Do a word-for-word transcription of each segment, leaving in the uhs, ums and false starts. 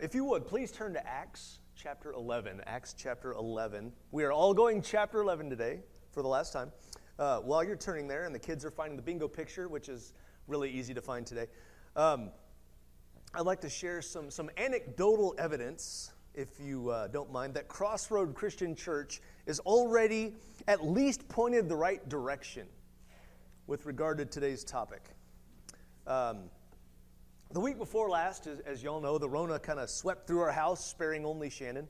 If you would, please turn to Acts chapter eleven. Acts chapter eleven. We are all going chapter eleven today for the last time. Uh, while you're turning there, and the kids are finding the bingo picture, which is really easy to find today, um, I'd like to share some, some anecdotal evidence, if you uh, don't mind, that Crossroad Christian Church is already at least pointed the right direction with regard to today's topic. Um, the week before last, as, as y'all know, the Rona kind of swept through our house, sparing only Shannon,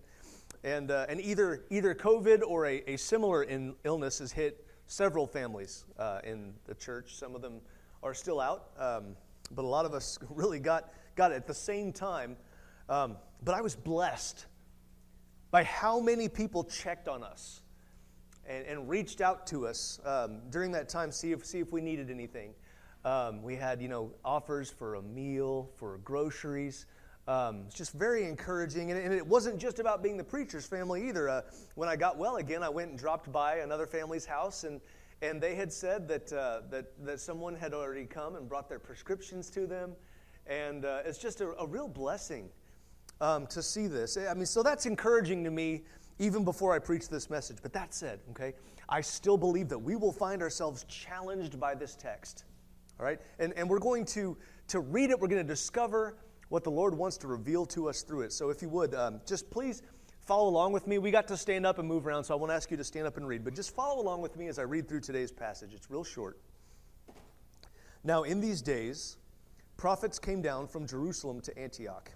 and uh, and either either COVID or a, a similar in, illness has hit several families uh, in the church. Some of them are still out, um, but a lot of us really got, got it at the same time. Um, but I was blessed by how many people checked on us and, and reached out to us um, during that time, see if see if we needed anything. Um, we had, you know, offers for a meal, for groceries. Um, it's just very encouraging, and, and it wasn't just about being the preacher's family either. Uh, when I got well again, I went and dropped by another family's house, and, and they had said that, uh, that that someone had already come and brought their prescriptions to them, and uh, it's just a, a real blessing um, to see this. I mean, so that's encouraging to me even before I preach this message. But that said, okay, I still believe that we will find ourselves challenged by this text, all right? And and we're going to to read it. We're going to discover what the Lord wants to reveal to us through it. So if you would, um, just please follow along with me. We got to stand up and move around, so I won't ask you to stand up and read, but just follow along with me as I read through today's passage. It's real short. Now in these days, prophets came down from Jerusalem to Antioch,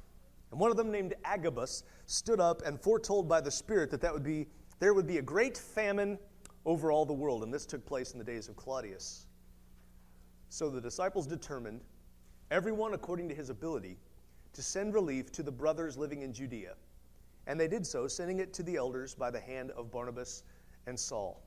and one of them named Agabus stood up and foretold by the Spirit that, that would be, there would be a great famine over all the world, and this took place in the days of Claudius. So the disciples determined, everyone according to his ability, to send relief to the brothers living in Judea. And they did so, sending it to the elders by the hand of Barnabas and Saul.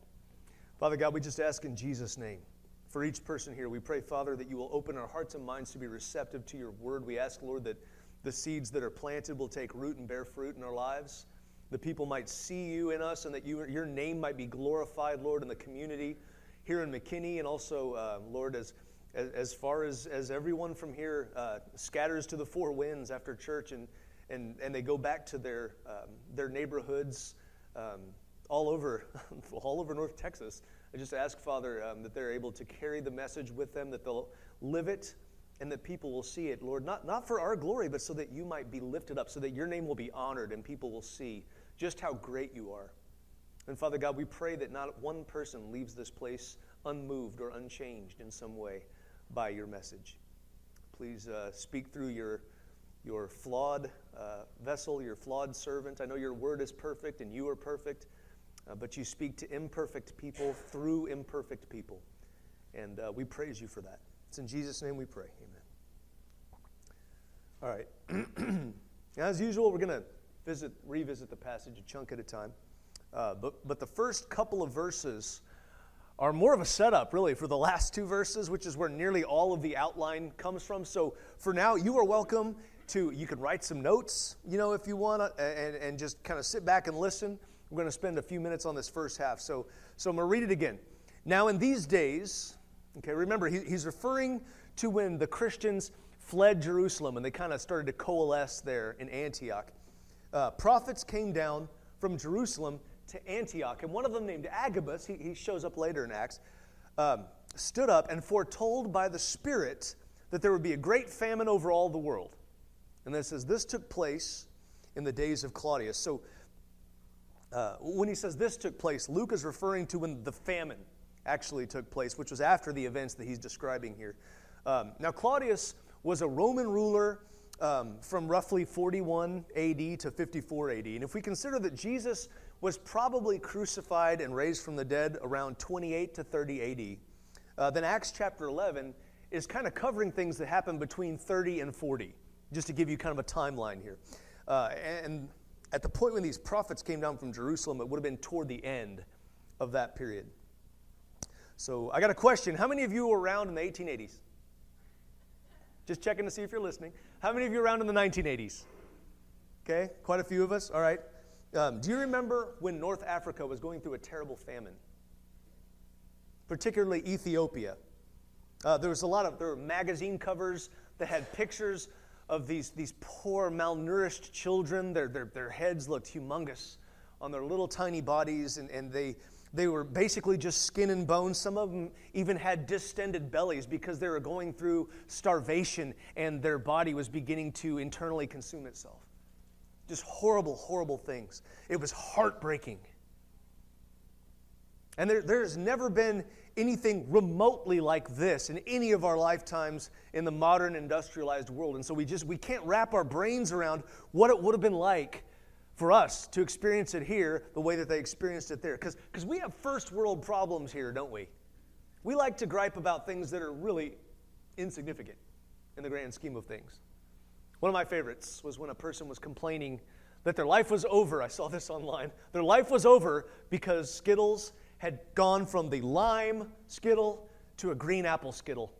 Father God, we just ask in Jesus' name, for each person here, we pray, Father, that you will open our hearts and minds to be receptive to your word. We ask, Lord, that the seeds that are planted will take root and bear fruit in our lives, that people might see you in us, and that you, your name might be glorified, Lord, in the community here in McKinney, and also, uh, Lord, as As far as, as everyone from here uh, scatters to the four winds after church and and, and they go back to their um, their neighborhoods um, all over all over North Texas, I just ask, Father, um, that they're able to carry the message with them, that they'll live it, and that people will see it, Lord, not not for our glory, but so that you might be lifted up, so that your name will be honored and people will see just how great you are. And Father God, we pray that not one person leaves this place unmoved or unchanged in some way by your message. Please uh, speak through your your flawed uh, vessel, your flawed servant. I know your word is perfect and you are perfect, uh, but you speak to imperfect people through imperfect people. And uh, we praise you for that. It's in Jesus' name we pray. Amen. All right. As usual, we're going to visit revisit the passage a chunk at a time. Uh, but but the first couple of verses are more of a setup, really, for the last two verses, which is where nearly all of the outline comes from. So for now, you are welcome to, you can write some notes, you know, if you want, and, and just kind of sit back and listen. We're going to spend a few minutes on this first half. So, so I'm going to read it again. Now in these days, okay, remember, he, he's referring to when the Christians fled Jerusalem and they kind of started to coalesce there in Antioch. Uh, prophets came down from Jerusalem to Antioch, and one of them named Agabus, he, he shows up later in Acts, um, stood up and foretold by the Spirit that there would be a great famine over all the world. And then it says, this took place in the days of Claudius. So uh, when he says this took place, Luke is referring to when the famine actually took place, which was after the events that he's describing here. Um, now Claudius was a Roman ruler um, from roughly forty-one A D to fifty-four A D, and if we consider that Jesus was probably crucified and raised from the dead around twenty-eight to thirty A D, uh, then Acts chapter eleven is kind of covering things that happened between thirty and forty, just to give you kind of a timeline here. Uh, and at the point when these prophets came down from Jerusalem, it would have been toward the end of that period. So I got a question. How many of you were around in the eighteen eighties? Just checking to see if you're listening. How many of you were around in the nineteen eighties? Okay, quite a few of us. All right. Um, do you remember when North Africa was going through a terrible famine, particularly Ethiopia? Uh, there was a lot of there were magazine covers that had pictures of these, these poor, malnourished children. Their, their, their heads looked humongous on their little tiny bodies, and, and they, they were basically just skin and bones. Some of them even had distended bellies because they were going through starvation, and their body was beginning to internally consume itself. Just horrible, horrible things. It was heartbreaking. And there, there's never been anything remotely like this in any of our lifetimes in the modern industrialized world. And so we just, we can't wrap our brains around what it would have been like for us to experience it here the way that they experienced it there. Because because we have first world problems here, don't we? We like to gripe about things that are really insignificant in the grand scheme of things. One of my favorites was when a person was complaining that their life was over. I saw this online. Their life was over because Skittles had gone from the lime Skittle to a green apple Skittle.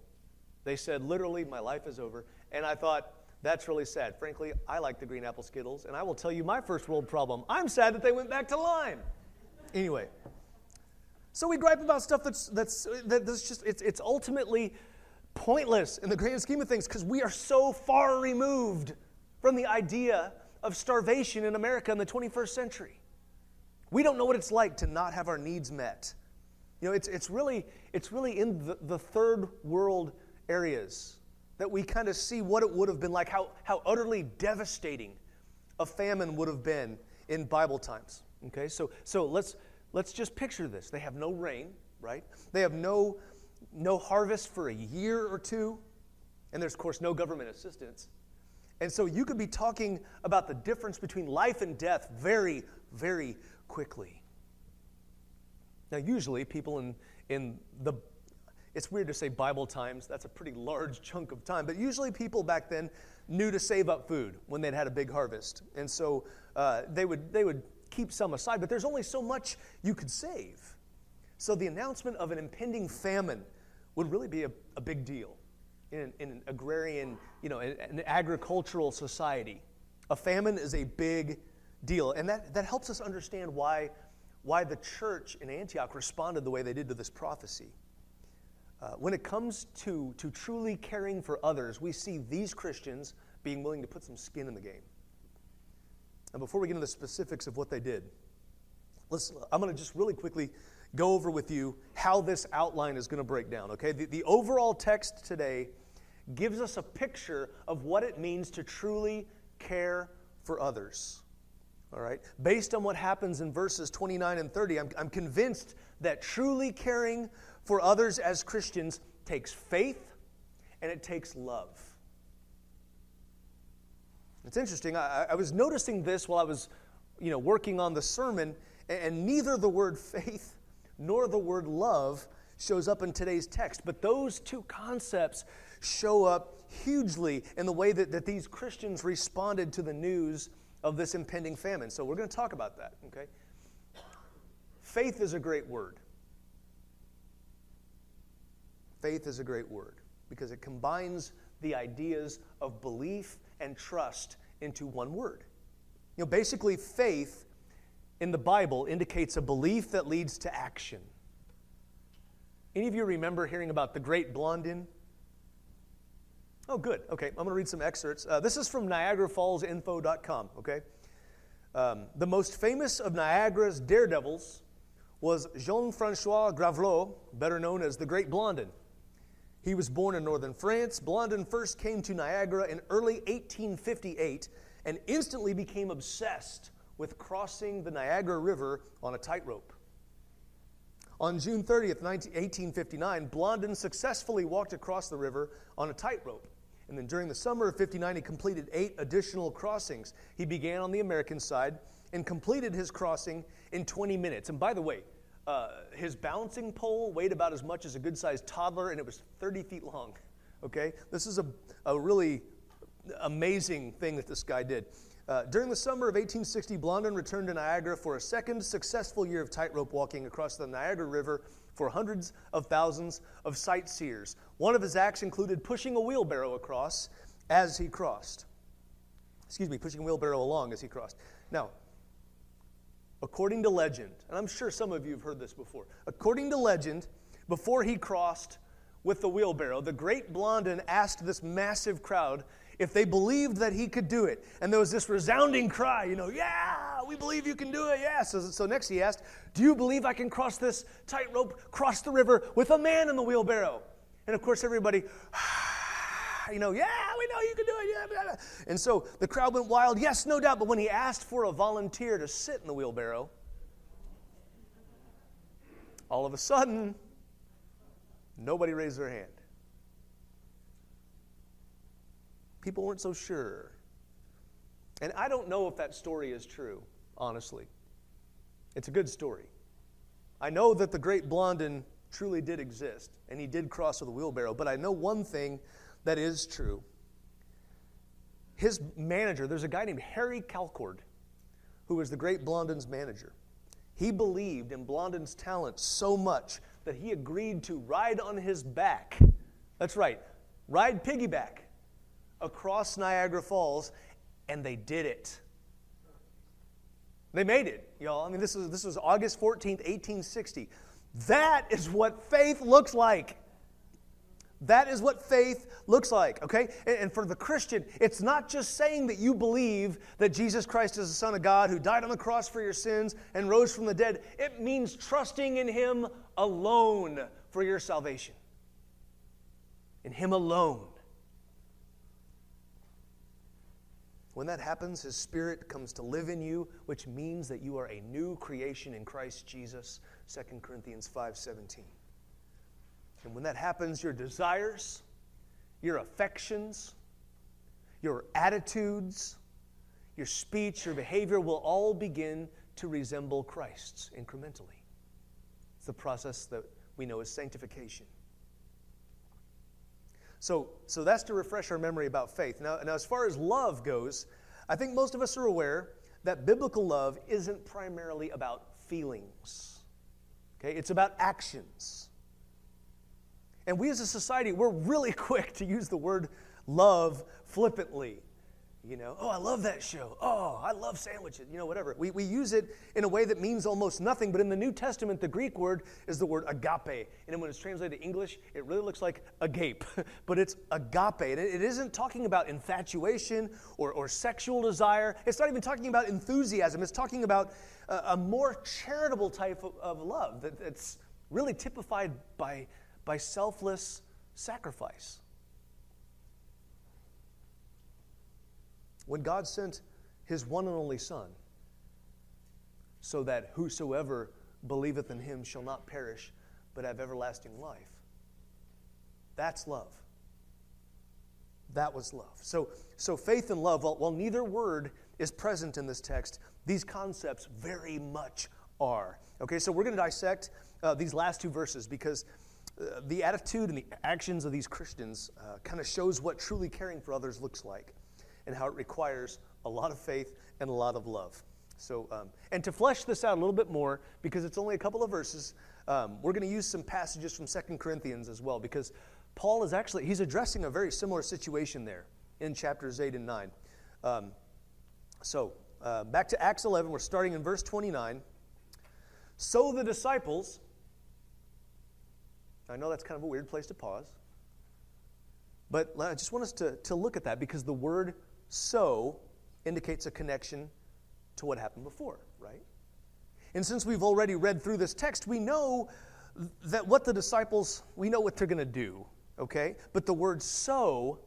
They said, literally, my life is over. And I thought, that's really sad. Frankly, I like the green apple Skittles, and I will tell you my first world problem. I'm sad that they went back to lime. Anyway, so we gripe about stuff that's that's that's just it's it's ultimately pointless in the grand scheme of things because we are so far removed from the idea of starvation in America in the twenty-first century. We don't know what it's like to not have our needs met. You know, it's it's really it's really in the, the third world areas that we kind of see what it would have been like, how how utterly devastating a famine would have been in Bible times. Okay, so so let's let's just picture this. They have no rain, right? They have no no harvest for a year or two, and there's of course no government assistance. And so you could be talking about the difference between life and death very, very quickly. Now, usually people in in the It's weird to say Bible times. That's a pretty large chunk of time. But usually people back then knew to save up food when they'd had a big harvest. And so uh, they would they would keep some aside. But there's only so much you could save. So the announcement of an impending famine would really be a, a big deal in an, in an agrarian, you know, an, an agricultural society. A famine is a big deal. And that, that helps us understand why, why the church in Antioch responded the way they did to this prophecy. Uh, when it comes to, to truly caring for others, we see these Christians being willing to put some skin in the game. And before we get into the specifics of what they did, let's, I'm going to just really quickly go over with you how this outline is going to break down. Okay, the, the overall text today gives us a picture of what it means to truly care for others. All right, based on what happens in verses twenty-nine and thirty, I'm, I'm convinced that truly caring for others as Christians takes faith and it takes love. It's interesting. I, I was noticing this while I was, you know, working on the sermon, and, and neither the word faith nor the word love shows up in today's text. But those two concepts show up hugely in the way that, that these Christians responded to the news of this impending famine. So we're going to talk about that, okay? Faith is a great word. Faith is a great word because it combines the ideas of belief and trust into one word. You know, basically, faith in the Bible indicates a belief that leads to action. Any of you remember hearing about the Great Blondin? Oh, good. Okay, I'm going to read some excerpts. Uh, this is from Niagara Falls Info dot com, okay? Um, the most famous of Niagara's daredevils was Jean-Francois Gravelot, better known as the Great Blondin. He was born in northern France. Blondin first came to Niagara in early eighteen fifty-eight and instantly became obsessed with crossing the Niagara River on a tightrope. On June thirtieth, eighteen fifty-nine, Blondin successfully walked across the river on a tightrope. And then during the summer of fifty-nine, he completed eight additional crossings. He began on the American side and completed his crossing in twenty minutes. And by the way, Uh, his balancing pole weighed about as much as a good-sized toddler, and it was thirty feet long, okay? This is a, a really amazing thing that this guy did. Uh, during the summer of eighteen sixty, Blondin returned to Niagara for a second successful year of tightrope walking across the Niagara River for hundreds of thousands of sightseers. One of his acts included pushing a wheelbarrow across as he crossed. Excuse me, pushing a wheelbarrow along as he crossed. Now, according to legend, and I'm sure some of you have heard this before, according to legend, before he crossed with the wheelbarrow, the Great Blondin asked this massive crowd if they believed that he could do it. And there was this resounding cry, you know, yeah, we believe you can do it, yeah. So, so next he asked, do you believe I can cross this tightrope, cross the river with a man in the wheelbarrow? And of course everybody, you know, yeah, we know you can do it. Yeah, blah, blah. And so the crowd went wild, yes, no doubt. But when he asked for a volunteer to sit in the wheelbarrow, all of a sudden, nobody raised their hand. People weren't so sure. And I don't know if that story is true, honestly. It's a good story. I know that the Great Blondin truly did exist, and he did cross with a wheelbarrow, but I know one thing that is true. His manager, there's a guy named Harry Calcord, who was the Great Blondin's manager. He believed in Blondin's talent so much that he agreed to ride on his back. That's right, ride piggyback across Niagara Falls, and they did it. They made it, y'all. I mean, this is this was August fourteenth, eighteen sixty. That is what faith looks like. That is what faith looks like, okay? And, and for the Christian, it's not just saying that you believe that Jesus Christ is the Son of God who died on the cross for your sins and rose from the dead. It means trusting in Him alone for your salvation. In Him alone. When that happens, His Spirit comes to live in you, which means that you are a new creation in Christ Jesus, Second Corinthians five seventeen. And when that happens, your desires, your affections, your attitudes, your speech, your behavior will all begin to resemble Christ's incrementally. It's the process that we know as sanctification. So, so that's to refresh our memory about faith. Now, now, as far as love goes, I think most of us are aware that biblical love isn't primarily about feelings. Okay? It's about actions. And we as a society, we're really quick to use the word love flippantly. You know, oh, I love that show. Oh, I love sandwiches. You know, whatever. We, we use it in a way that means almost nothing. But in the New Testament, the Greek word is the word agape. And when it's translated to English, it really looks like agape. But it's agape. And it, it isn't talking about infatuation or, or sexual desire. It's not even talking about enthusiasm. It's talking about a, a more charitable type of, of love that, that's really typified by by selfless sacrifice. When God sent His one and only Son, so that whosoever believeth in Him shall not perish, but have everlasting life. That's love. That was love. So, so faith and love, while, while neither word is present in this text, these concepts very much are. Okay, so we're going to dissect uh, these last two verses because Uh, the attitude and the actions of these Christians uh, kind of shows what truly caring for others looks like and how it requires a lot of faith and a lot of love. So, um, and to flesh this out a little bit more, because it's only a couple of verses, um, we're going to use some passages from Second Corinthians as well, because Paul is actually, he's addressing a very similar situation there in chapters eight and nine. Um, so, uh, back to Acts eleven, we're starting in verse twenty-nine. So the disciples... I know that's kind of a weird place to pause, but I just want us to, to look at that because the word so indicates a connection to what happened before, right? And since we've already read through this text, we know that what the disciples, we know what they're going to do, okay? But the word so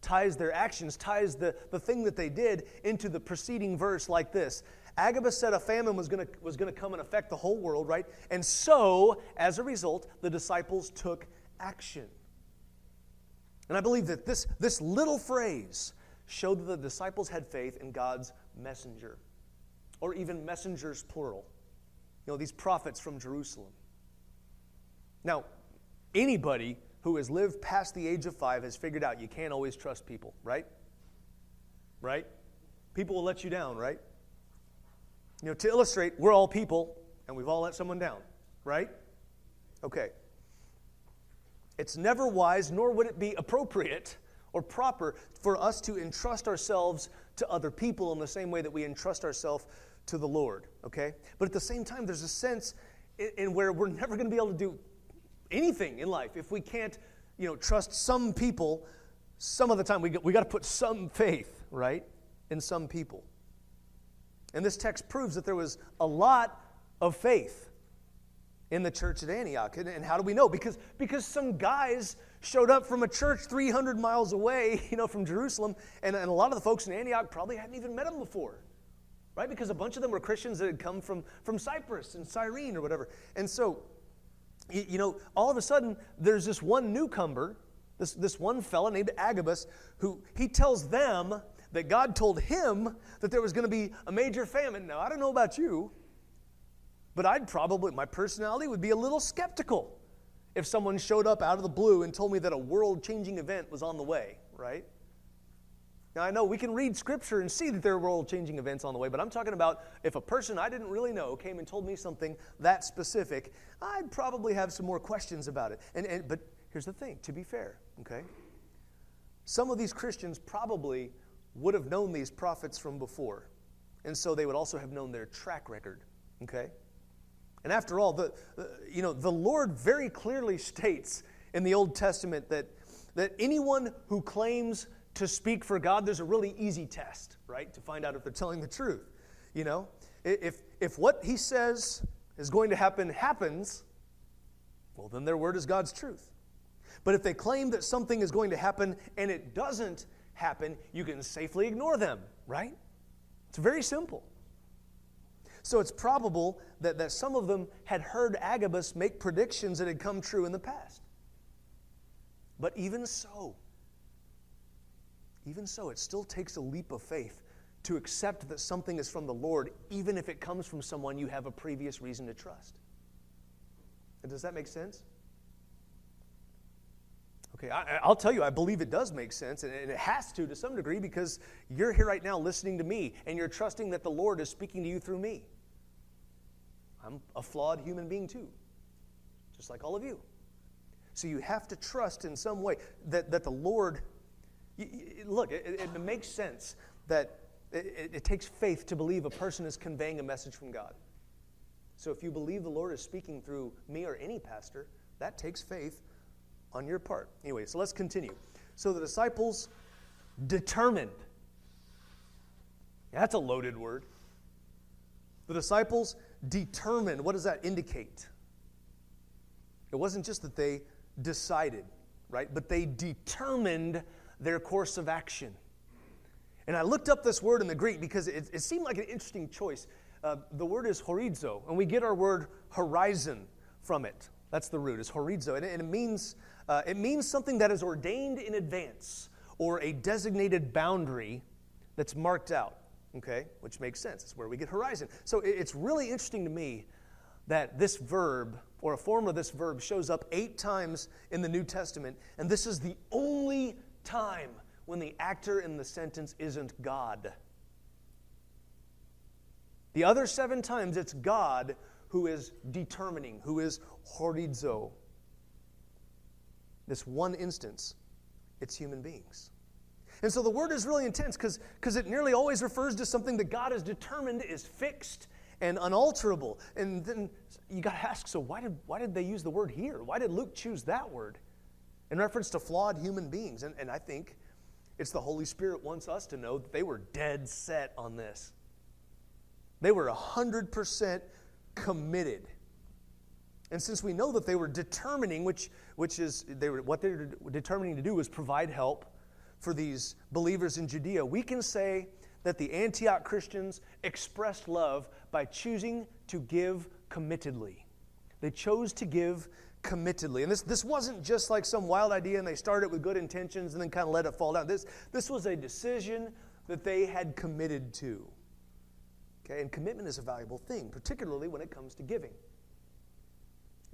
ties their actions, ties the, the thing that they did into the preceding verse like this. Agabus said a famine was going to was going to come and affect the whole world, right? And so, as a result, the disciples took action. And I believe that this, this little phrase showed that the disciples had faith in God's messenger, or even messengers, plural. You know, these prophets from Jerusalem. Now, anybody who has lived past the age of five has figured out you can't always trust people, right? Right? People will let you down, right? You know, to illustrate, we're all people, and we've all let someone down, right? Okay. It's never wise, nor would it be appropriate or proper for us to entrust ourselves to other people in the same way that we entrust ourselves to the Lord, okay? But at the same time, there's a sense in, in where we're never going to be able to do anything in life if we can't, you know, trust some people some of the time we got, we got to put some faith, right, in some people. And this text proves that there was a lot of faith in the church at Antioch. And, and how do we know? Because, because some guys showed up from a church three hundred miles away, you know, from Jerusalem, and, and a lot of the folks in Antioch probably hadn't even met them before, right? Because a bunch of them were Christians that had come from, from Cyprus and Cyrene or whatever. And so, you, you know, all of a sudden, there's this one newcomer, this, this one fella named Agabus, who he tells them that God told him that there was going to be a major famine. Now, I don't know about you, but I'd probably, my personality would be a little skeptical if someone showed up out of the blue and told me that a world-changing event was on the way, right? Now, I know we can read Scripture and see that there are world-changing events on the way, but I'm talking about if a person I didn't really know came and told me something that specific, I'd probably have some more questions about it. And, and but here's the thing, to be fair, okay? Some of these Christians probably would have known these prophets from before, and so they would also have known their track record, okay? And after all, the you know the Lord very clearly states in the Old Testament that, that anyone who claims to speak for God, there's a really easy test, right, to find out if they're telling the truth. You know, if if what he says is going to happen happens, well, then their word is God's truth. But if they claim that something is going to happen and it doesn't happen, you can safely ignore them, right? It's very simple. So it's probable that, that some of them had heard Agabus make predictions that had come true in the past. But even so, even so, it still takes a leap of faith to accept that something is from the Lord, even if it comes from someone you have a previous reason to trust. And does that make sense? Okay, I, I'll tell you, I believe it does make sense, and it has to to some degree, because you're here right now listening to me, and you're trusting that the Lord is speaking to you through me. I'm a flawed human being too, just like all of you. So you have to trust in some way that, that the Lord, you, you, look, it, it makes sense that it, it takes faith to believe a person is conveying a message from God. So if you believe the Lord is speaking through me or any pastor, that takes faith on your part. Anyway, so let's continue. So the disciples determined. That's a loaded word. The disciples determined. What does that indicate? It wasn't just that they decided, right? But they determined their course of action. And I looked up this word in the Greek because it, it seemed like an interesting choice. Uh, the word is horizo, and we get our word horizon from it. That's the root, is horizo, and it, and it means... Uh, it means something that is ordained in advance, or a designated boundary that's marked out, okay? Which makes sense. It's where we get horizon. So it, it's really interesting to me that this verb, or a form of this verb, shows up eight times in the New Testament, and this is the only time when the actor in the sentence isn't God. The other seven times, it's God who is determining, who is horizo. This one instance, it's human beings. And so the word is really intense because because it nearly always refers to something that God has determined is fixed and unalterable. And then you got to ask, so why did why did they use the word here? Why did Luke choose that word in reference to flawed human beings? And, and I think it's the Holy Spirit wants us to know that they were dead set on this. They were one hundred percent committed. And since we know that they were determining, which which is they were what they were determining to do was provide help for these believers in Judea, we can say that the Antioch Christians expressed love by choosing to give committedly. They chose to give committedly. And this this wasn't just like some wild idea and they started with good intentions and then kind of let it fall down. This this was a decision that they had committed to. Okay, and commitment is a valuable thing, particularly when it comes to giving.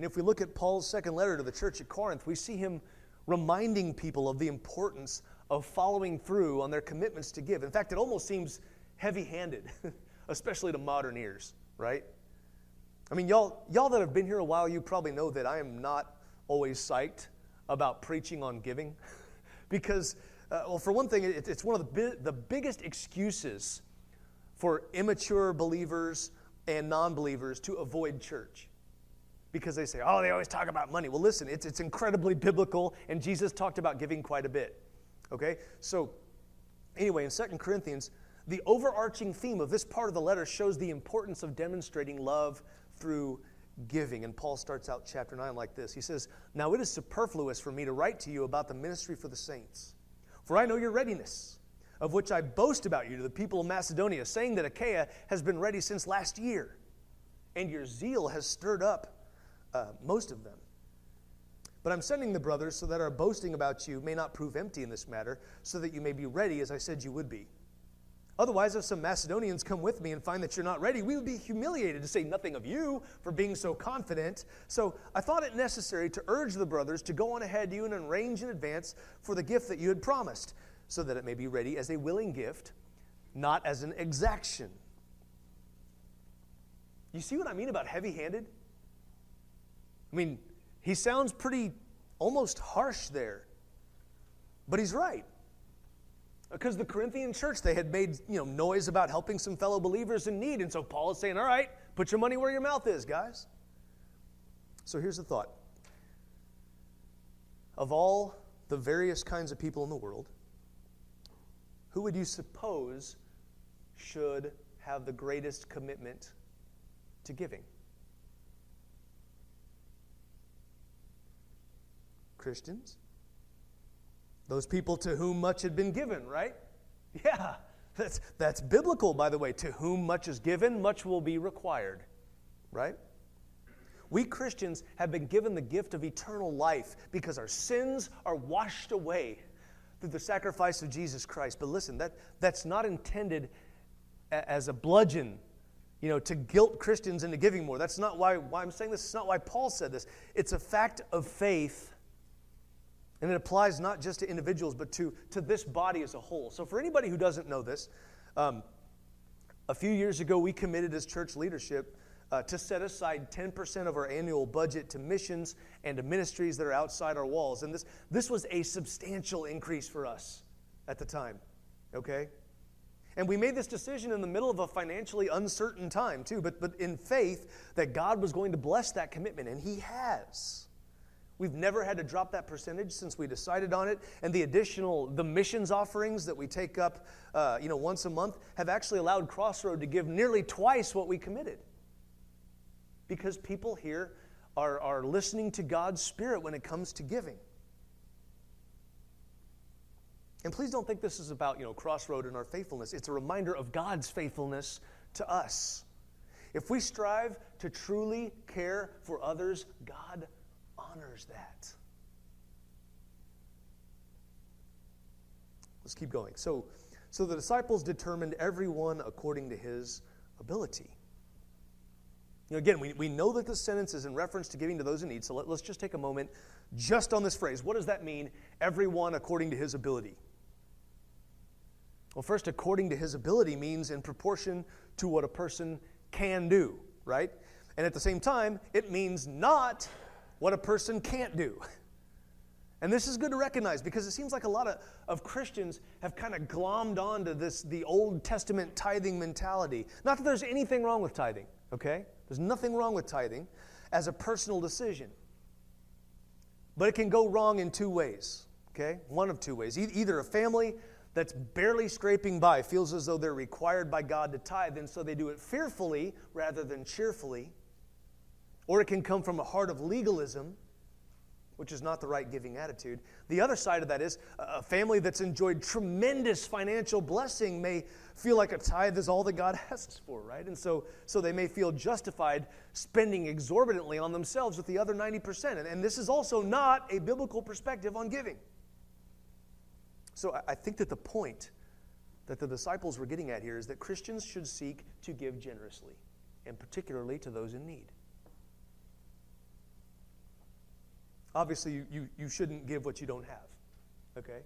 And if we look at Paul's second letter to the church at Corinth, we see him reminding people of the importance of following through on their commitments to give. In fact, it almost seems heavy-handed, especially to modern ears, right? I mean, y'all y'all that have been here a while, you probably know that I am not always psyched about preaching on giving because, uh, well, for one thing, it, it's one of the, bi- the biggest excuses for immature believers and non-believers to avoid church. Because they say, oh, they always talk about money. Well, listen, it's it's incredibly biblical, and Jesus talked about giving quite a bit. Okay? So anyway, in Second Corinthians, the overarching theme of this part of the letter shows the importance of demonstrating love through giving. And Paul starts out chapter nine like this. He says, "Now it is superfluous for me to write to you about the ministry for the saints. For I know your readiness, of which I boast about you to the people of Macedonia, saying that Achaia has been ready since last year, and your zeal has stirred up uh, most of them. But I'm sending the brothers so that our boasting about you may not prove empty in this matter, so that you may be ready as I said you would be. Otherwise, if some Macedonians come with me and find that you're not ready, we would be humiliated, to say nothing of you, for being so confident. So I thought it necessary to urge the brothers to go on ahead to you and arrange in advance for the gift that you had promised, so that it may be ready as a willing gift, not as an exaction." You see what I mean about heavy-handed? I mean, he sounds pretty almost harsh there, but he's right. Because the Corinthian church, they had made, you know, noise about helping some fellow believers in need. And so Paul is saying, all right, put your money where your mouth is, guys. So here's the thought. Of all the various kinds of people in the world, who would you suppose should have the greatest commitment to giving? Christians? Those people to whom much had been given, right? Yeah, that's, that's biblical, by the way. To whom much is given, much will be required, right? We Christians have been given the gift of eternal life because our sins are washed away through the sacrifice of Jesus Christ. But listen, that, that's not intended a, as a bludgeon, you know, to guilt Christians into giving more. That's not why, why I'm saying this. It's not why Paul said this. It's a fact of faith. And it applies not just to individuals, but to, to this body as a whole. So for anybody who doesn't know this, um, a few years ago we committed as church leadership uh, to set aside ten percent of our annual budget to missions and to ministries that are outside our walls. And this, this was a substantial increase for us at the time, okay? And we made this decision in the middle of a financially uncertain time too, but, but in faith that God was going to bless that commitment, and He has. We've never had to drop that percentage since we decided on it. And the additional, the missions offerings that we take up, uh, you know, once a month have actually allowed Crossroad to give nearly twice what we committed. Because people here are, are listening to God's Spirit when it comes to giving. And please don't think this is about, you know, Crossroad and our faithfulness. It's a reminder of God's faithfulness to us. If we strive to truly care for others, God honors that. Let's keep going. So, so the disciples determined everyone according to his ability. You know, again, we, we know that this sentence is in reference to giving to those in need, so let, let's just take a moment just on this phrase. What does that mean, everyone according to his ability? Well, first, according to his ability means in proportion to what a person can do, right? And at the same time, it means not what a person can't do. And this is good to recognize because it seems like a lot of, of Christians have kind of glommed onto this, the Old Testament tithing mentality. Not that there's anything wrong with tithing, okay? There's nothing wrong with tithing as a personal decision. But it can go wrong in two ways, okay? One of two ways. E- either a family that's barely scraping by feels as though they're required by God to tithe, and so they do it fearfully rather than cheerfully. Or it can come from a heart of legalism, which is not the right giving attitude. The other side of that is a family that's enjoyed tremendous financial blessing may feel like a tithe is all that God asks for, right? And so, so they may feel justified spending exorbitantly on themselves with the other ninety percent. And, and this is also not a biblical perspective on giving. So I, I think that the point that the disciples were getting at here is that Christians should seek to give generously, and particularly to those in need. Obviously, you, you, you shouldn't give what you don't have, okay?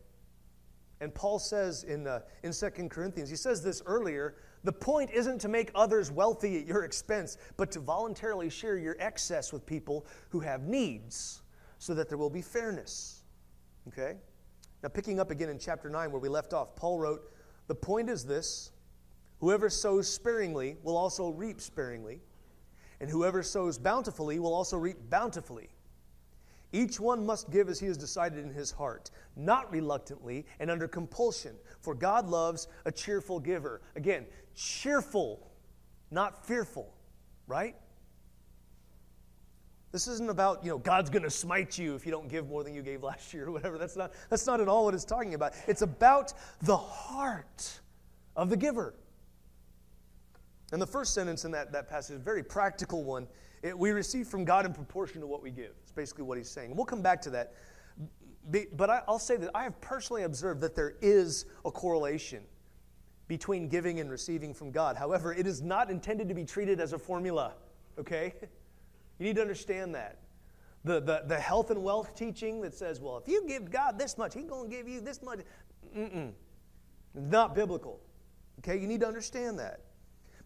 And Paul says in uh, in Second Corinthians, he says this earlier, the point isn't to make others wealthy at your expense, but to voluntarily share your excess with people who have needs so that there will be fairness, okay? Now, picking up again in chapter nine where we left off, Paul wrote, the point is this, whoever sows sparingly will also reap sparingly, and whoever sows bountifully will also reap bountifully. Each one must give as he has decided in his heart, not reluctantly and under compulsion, for God loves a cheerful giver. Again, cheerful, not fearful, right? This isn't about, you know, God's going to smite you if you don't give more than you gave last year or whatever. That's not, that's not at all what it's talking about. It's about the heart of the giver. And the first sentence in that, that passage is a very practical one. It, we receive from God in proportion to what we give. It's basically what he's saying. And we'll come back to that. But I, I'll say that I have personally observed that there is a correlation between giving and receiving from God. However, it is not intended to be treated as a formula, okay? You need to understand that. The, the, the health and wealth teaching that says, well, if you give God this much, he's going to give you this much. Mm-mm. Not biblical. Okay, you need to understand that.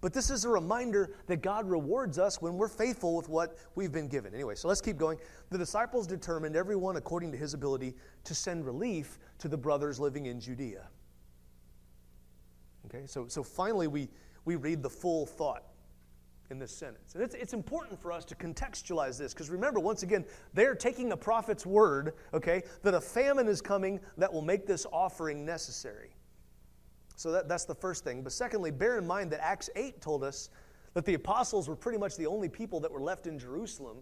But this is a reminder that God rewards us when we're faithful with what we've been given. Anyway, so let's keep going. The disciples determined, everyone according to his ability, to send relief to the brothers living in Judea. Okay, so, so finally we, we read the full thought in this sentence. And it's, it's important for us to contextualize this, because remember, once again, they're taking a prophet's word, okay, that a famine is coming that will make this offering necessary. So that, that's the first thing. But secondly, bear in mind that Acts eight told us that the apostles were pretty much the only people that were left in Jerusalem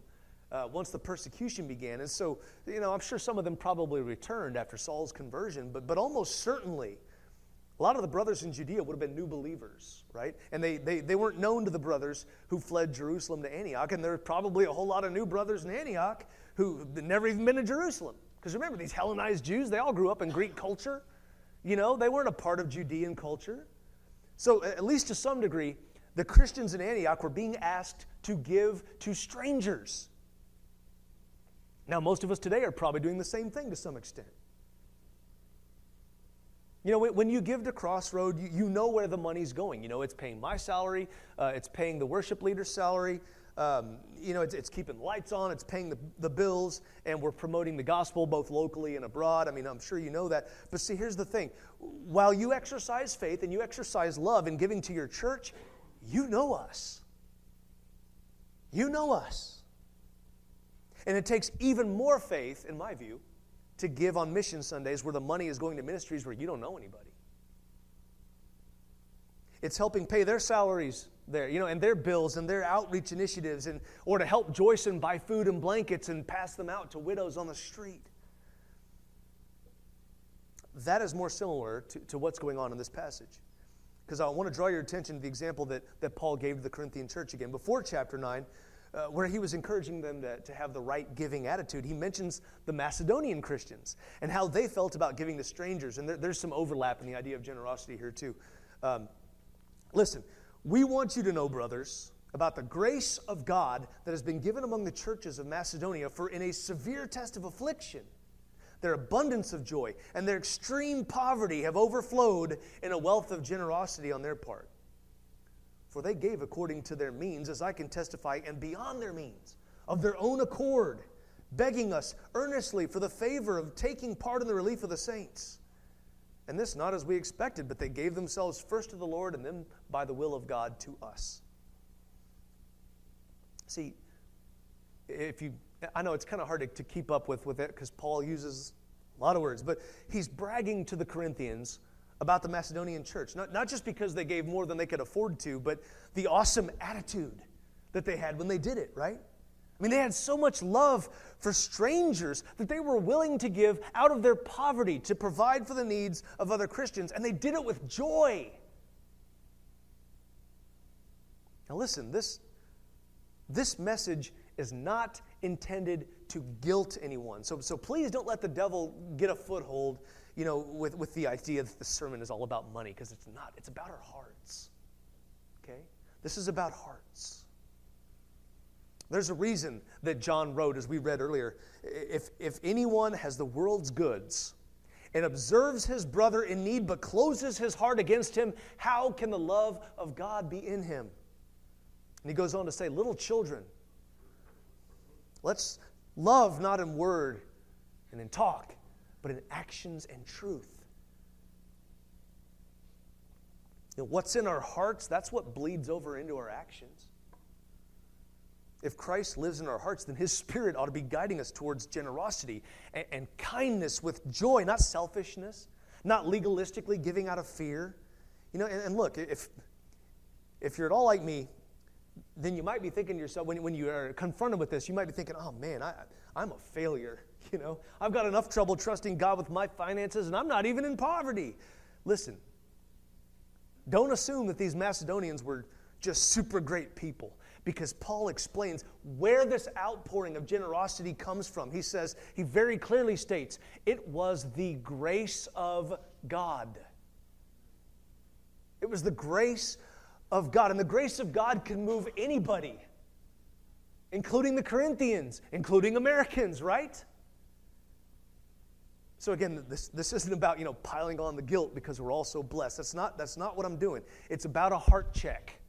uh, once the persecution began. And so, you know, I'm sure some of them probably returned after Saul's conversion, but, but almost certainly a lot of the brothers in Judea would have been new believers, right? And they, they, they weren't known to the brothers who fled Jerusalem to Antioch, and there were probably a whole lot of new brothers in Antioch who had never even been to Jerusalem. Because remember, these Hellenized Jews, they all grew up in Greek culture. You know, they weren't a part of Judean culture. So at least to some degree, the Christians in Antioch were being asked to give to strangers. Now, most of us today are probably doing the same thing to some extent. You know, when you give to Crossroad, you know where the money's going. You know, it's paying my salary. Uh, it's paying the worship leader's salary. Um, you know, it's, it's keeping the lights on. It's paying the, the bills. And we're promoting the gospel both locally and abroad. I mean, I'm sure you know that. But see, here's the thing. While you exercise faith and you exercise love in giving to your church, you know us. You know us. And it takes even more faith, in my view, to give on mission Sundays where the money is going to ministries where you don't know anybody. It's helping pay their salaries there, you know, and their bills and their outreach initiatives, and or to help Joyson buy food and blankets and pass them out to widows on the street. That is more similar to, to what's going on in this passage. Because I want to draw your attention to the example that, that Paul gave to the Corinthian church again before chapter nine. Uh, where he was encouraging them to, to have the right giving attitude. He mentions the Macedonian Christians and how they felt about giving to strangers. And there, there's some overlap in the idea of generosity here too. Um, listen, we want you to know, brothers, about the grace of God that has been given among the churches of Macedonia, for in a severe test of affliction, their abundance of joy and their extreme poverty have overflowed in a wealth of generosity on their part. For they gave according to their means, as I can testify, and beyond their means, of their own accord, begging us earnestly for the favor of taking part in the relief of the saints. And this not as we expected, but they gave themselves first to the Lord, and then by the will of God to us. See, if you, I know it's kind of hard to, to keep up with, with it, because Paul uses a lot of words, but he's bragging to the Corinthians about the Macedonian church, not, not just because they gave more than they could afford to, but the awesome attitude that they had when they did it, right? I mean, they had so much love for strangers that they were willing to give out of their poverty to provide for the needs of other Christians, and they did it with joy. Now listen, this, this message is not intended to guilt anyone. So, so please don't let the devil get a foothold, you know, with, with the idea that the sermon is all about money, because it's not. It's about our hearts, okay? This is about hearts. There's a reason that John wrote, as we read earlier, if, if anyone has the world's goods and observes his brother in need but closes his heart against him, how can the love of God be in him? And he goes on to say, little children, let's love not in word and in talk, but in actions and truth. You know, what's in our hearts, that's what bleeds over into our actions. If Christ lives in our hearts, then his Spirit ought to be guiding us towards generosity and, and kindness with joy, not selfishness, not legalistically giving out of fear. You know, and, and look, if if you're at all like me, then you might be thinking to yourself, when, when you are confronted with this, you might be thinking, oh man, I, I'm a failure. You know, I've got enough trouble trusting God with my finances, and I'm not even in poverty. Listen, don't assume that these Macedonians were just super great people, because Paul explains where this outpouring of generosity comes from. He says, he very clearly states, it was the grace of God. It was the grace of God. And the grace of God can move anybody, including the Corinthians, including Americans, right? So again, this, this isn't about, you know, piling on the guilt because we're all so blessed. That's not, that's not what I'm doing. It's about a heart check.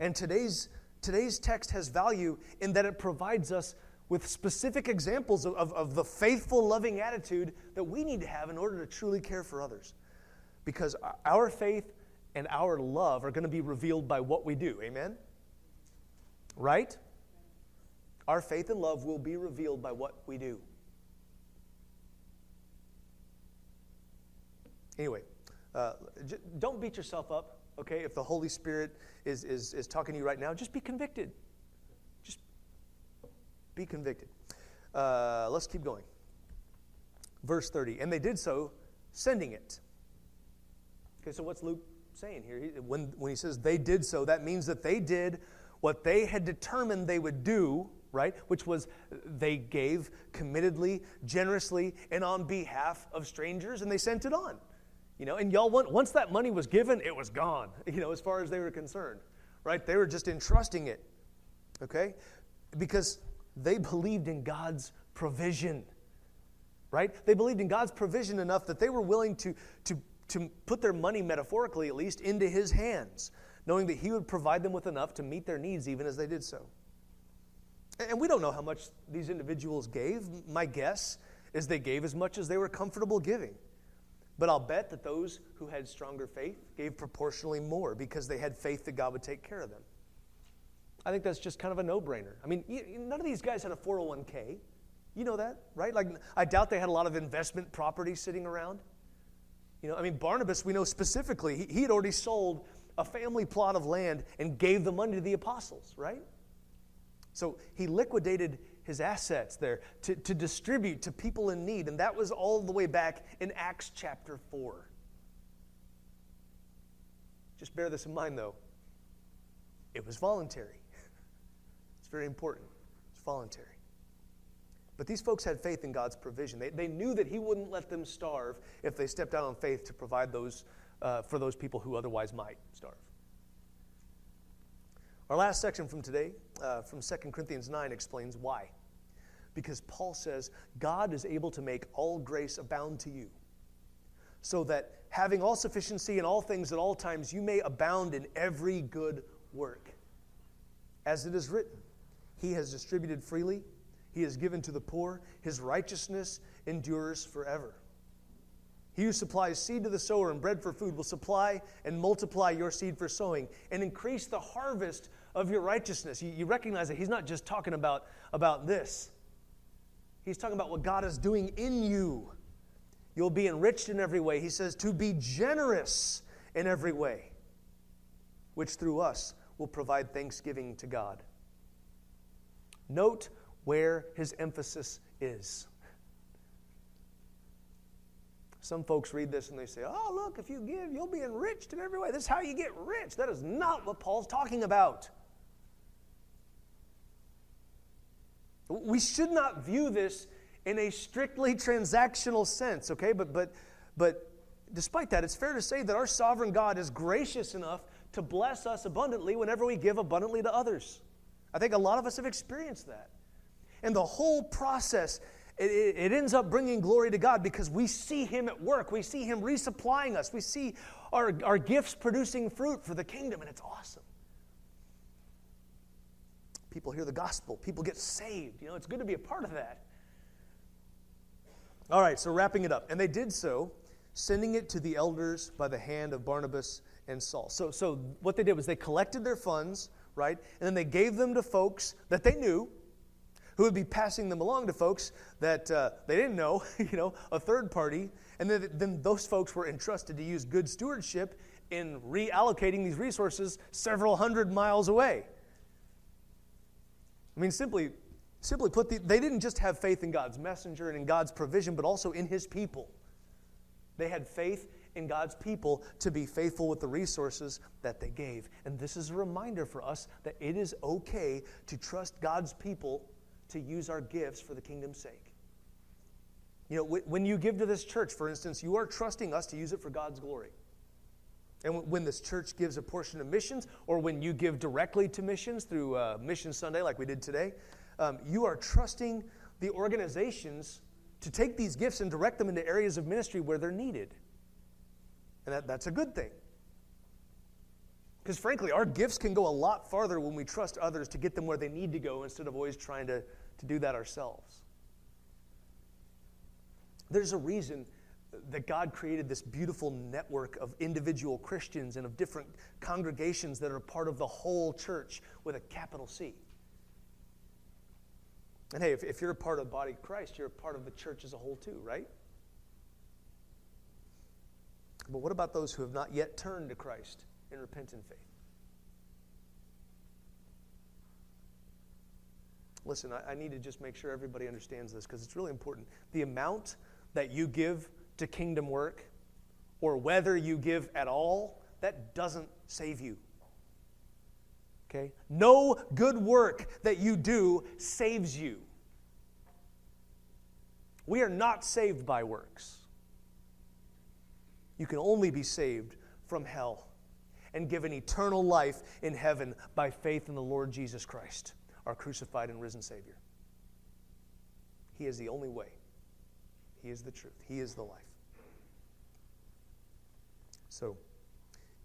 And today's, today's text has value in that it provides us with specific examples of, of, of the faithful, loving attitude that we need to have in order to truly care for others. Because our faith and our love are going to be revealed by what we do. Amen? Right? Our faith and love will be revealed by what we do. Anyway, uh, j- don't beat yourself up. Okay, if the Holy Spirit is, is, is talking to you right now, just be convicted. Just be convicted. Uh, let's keep going. Verse thirty, and they did so, sending it. Okay, so what's Luke saying here? He, when, when he says they did so, that means that they did what they had determined they would do, right? Which was they gave committedly, generously, and on behalf of strangers, and they sent it on. You know, and y'all, once that money was given, it was gone, you know, as far as they were concerned, right? They were just entrusting it, okay? Because they believed in God's provision, right? They believed in God's provision enough that they were willing to, to, to put their money, metaphorically at least, into his hands, knowing that he would provide them with enough to meet their needs even as they did so. And we don't know how much these individuals gave. My guess is they gave as much as they were comfortable giving. But I'll bet that those who had stronger faith gave proportionally more because they had faith that God would take care of them. I think that's just kind of a no-brainer. I mean, none of these guys had a four oh one k. You know that, right? Like, I doubt they had a lot of investment property sitting around. You know, I mean, Barnabas, we know specifically, he, he had already sold a family plot of land and gave the money to the apostles, right? So he liquidated his assets there to, to distribute to people in need. And that was all the way back in Acts chapter four. Just bear this in mind, though. It was voluntary. It's very important. It's voluntary. But these folks had faith in God's provision. They, they knew that he wouldn't let them starve if they stepped out on faith to provide those uh, for those people who otherwise might starve. Our last section from today, uh, from Second Corinthians nine, explains why. Because Paul says, God is able to make all grace abound to you, so that having all sufficiency in all things at all times, you may abound in every good work. As it is written, he has distributed freely, he has given to the poor, his righteousness endures forever. He who supplies seed to the sower and bread for food will supply and multiply your seed for sowing and increase the harvest of your righteousness. You, you recognize that he's not just talking about, about this. He's talking about what God is doing in you. You'll be enriched in every way. He says to be generous in every way, which through us will provide thanksgiving to God. Note where his emphasis is. Some folks read this and they say, oh, look, if you give, you'll be enriched in every way. This is how you get rich. That is not what Paul's talking about. We should not view this in a strictly transactional sense, okay? But, but, but despite that, it's fair to say that our sovereign God is gracious enough to bless us abundantly whenever we give abundantly to others. I think a lot of us have experienced that. And the whole process It, it, it ends up bringing glory to God because we see him at work. We see him resupplying us. We see our, our gifts producing fruit for the kingdom, and it's awesome. People hear the gospel. People get saved. You know, it's good to be a part of that. All right, so wrapping it up. And they did so, sending it to the elders by the hand of Barnabas and Saul. So, so what they did was they collected their funds right? And then they gave them to folks that they knew, who would be passing them along to folks that uh, they didn't know, you know, a third party. And then, then those folks were entrusted to use good stewardship in reallocating these resources several hundred miles away. I mean, simply, simply put, the, they didn't just have faith in God's messenger and in God's provision, but also in His people. They had faith in God's people to be faithful with the resources that they gave. And this is a reminder for us that it is okay to trust God's people to use our gifts for the kingdom's sake. You know, when you give to this church, for instance, you are trusting us to use it for God's glory. And when this church gives a portion of missions, or when you give directly to missions through uh, Mission Sunday like we did today, um, you are trusting the organizations to take these gifts and direct them into areas of ministry where they're needed. And that, that's a good thing. Because frankly, our gifts can go a lot farther when we trust others to get them where they need to go instead of always trying to, to do that ourselves. There's a reason that God created this beautiful network of individual Christians and of different congregations that are part of the whole church with a capital C. And hey, if, if you're a part of the body of Christ, you're a part of the church as a whole too, right? But what about those who have not yet turned to Christ in repentant faith? Listen, I, I need to just make sure everybody understands this because it's really important. The amount that you give to kingdom work, or whether you give at all, that doesn't save you. Okay? No good work that you do saves you. We are not saved by works. You can only be saved from hell and given eternal life in heaven by faith in the Lord Jesus Christ, our crucified and risen Savior. He is the only way. He is the truth. He is the life. So,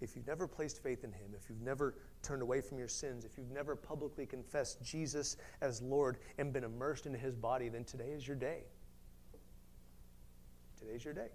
if you've never placed faith in Him, if you've never turned away from your sins, if you've never publicly confessed Jesus as Lord and been immersed into His body, then today is your day. Today's your day.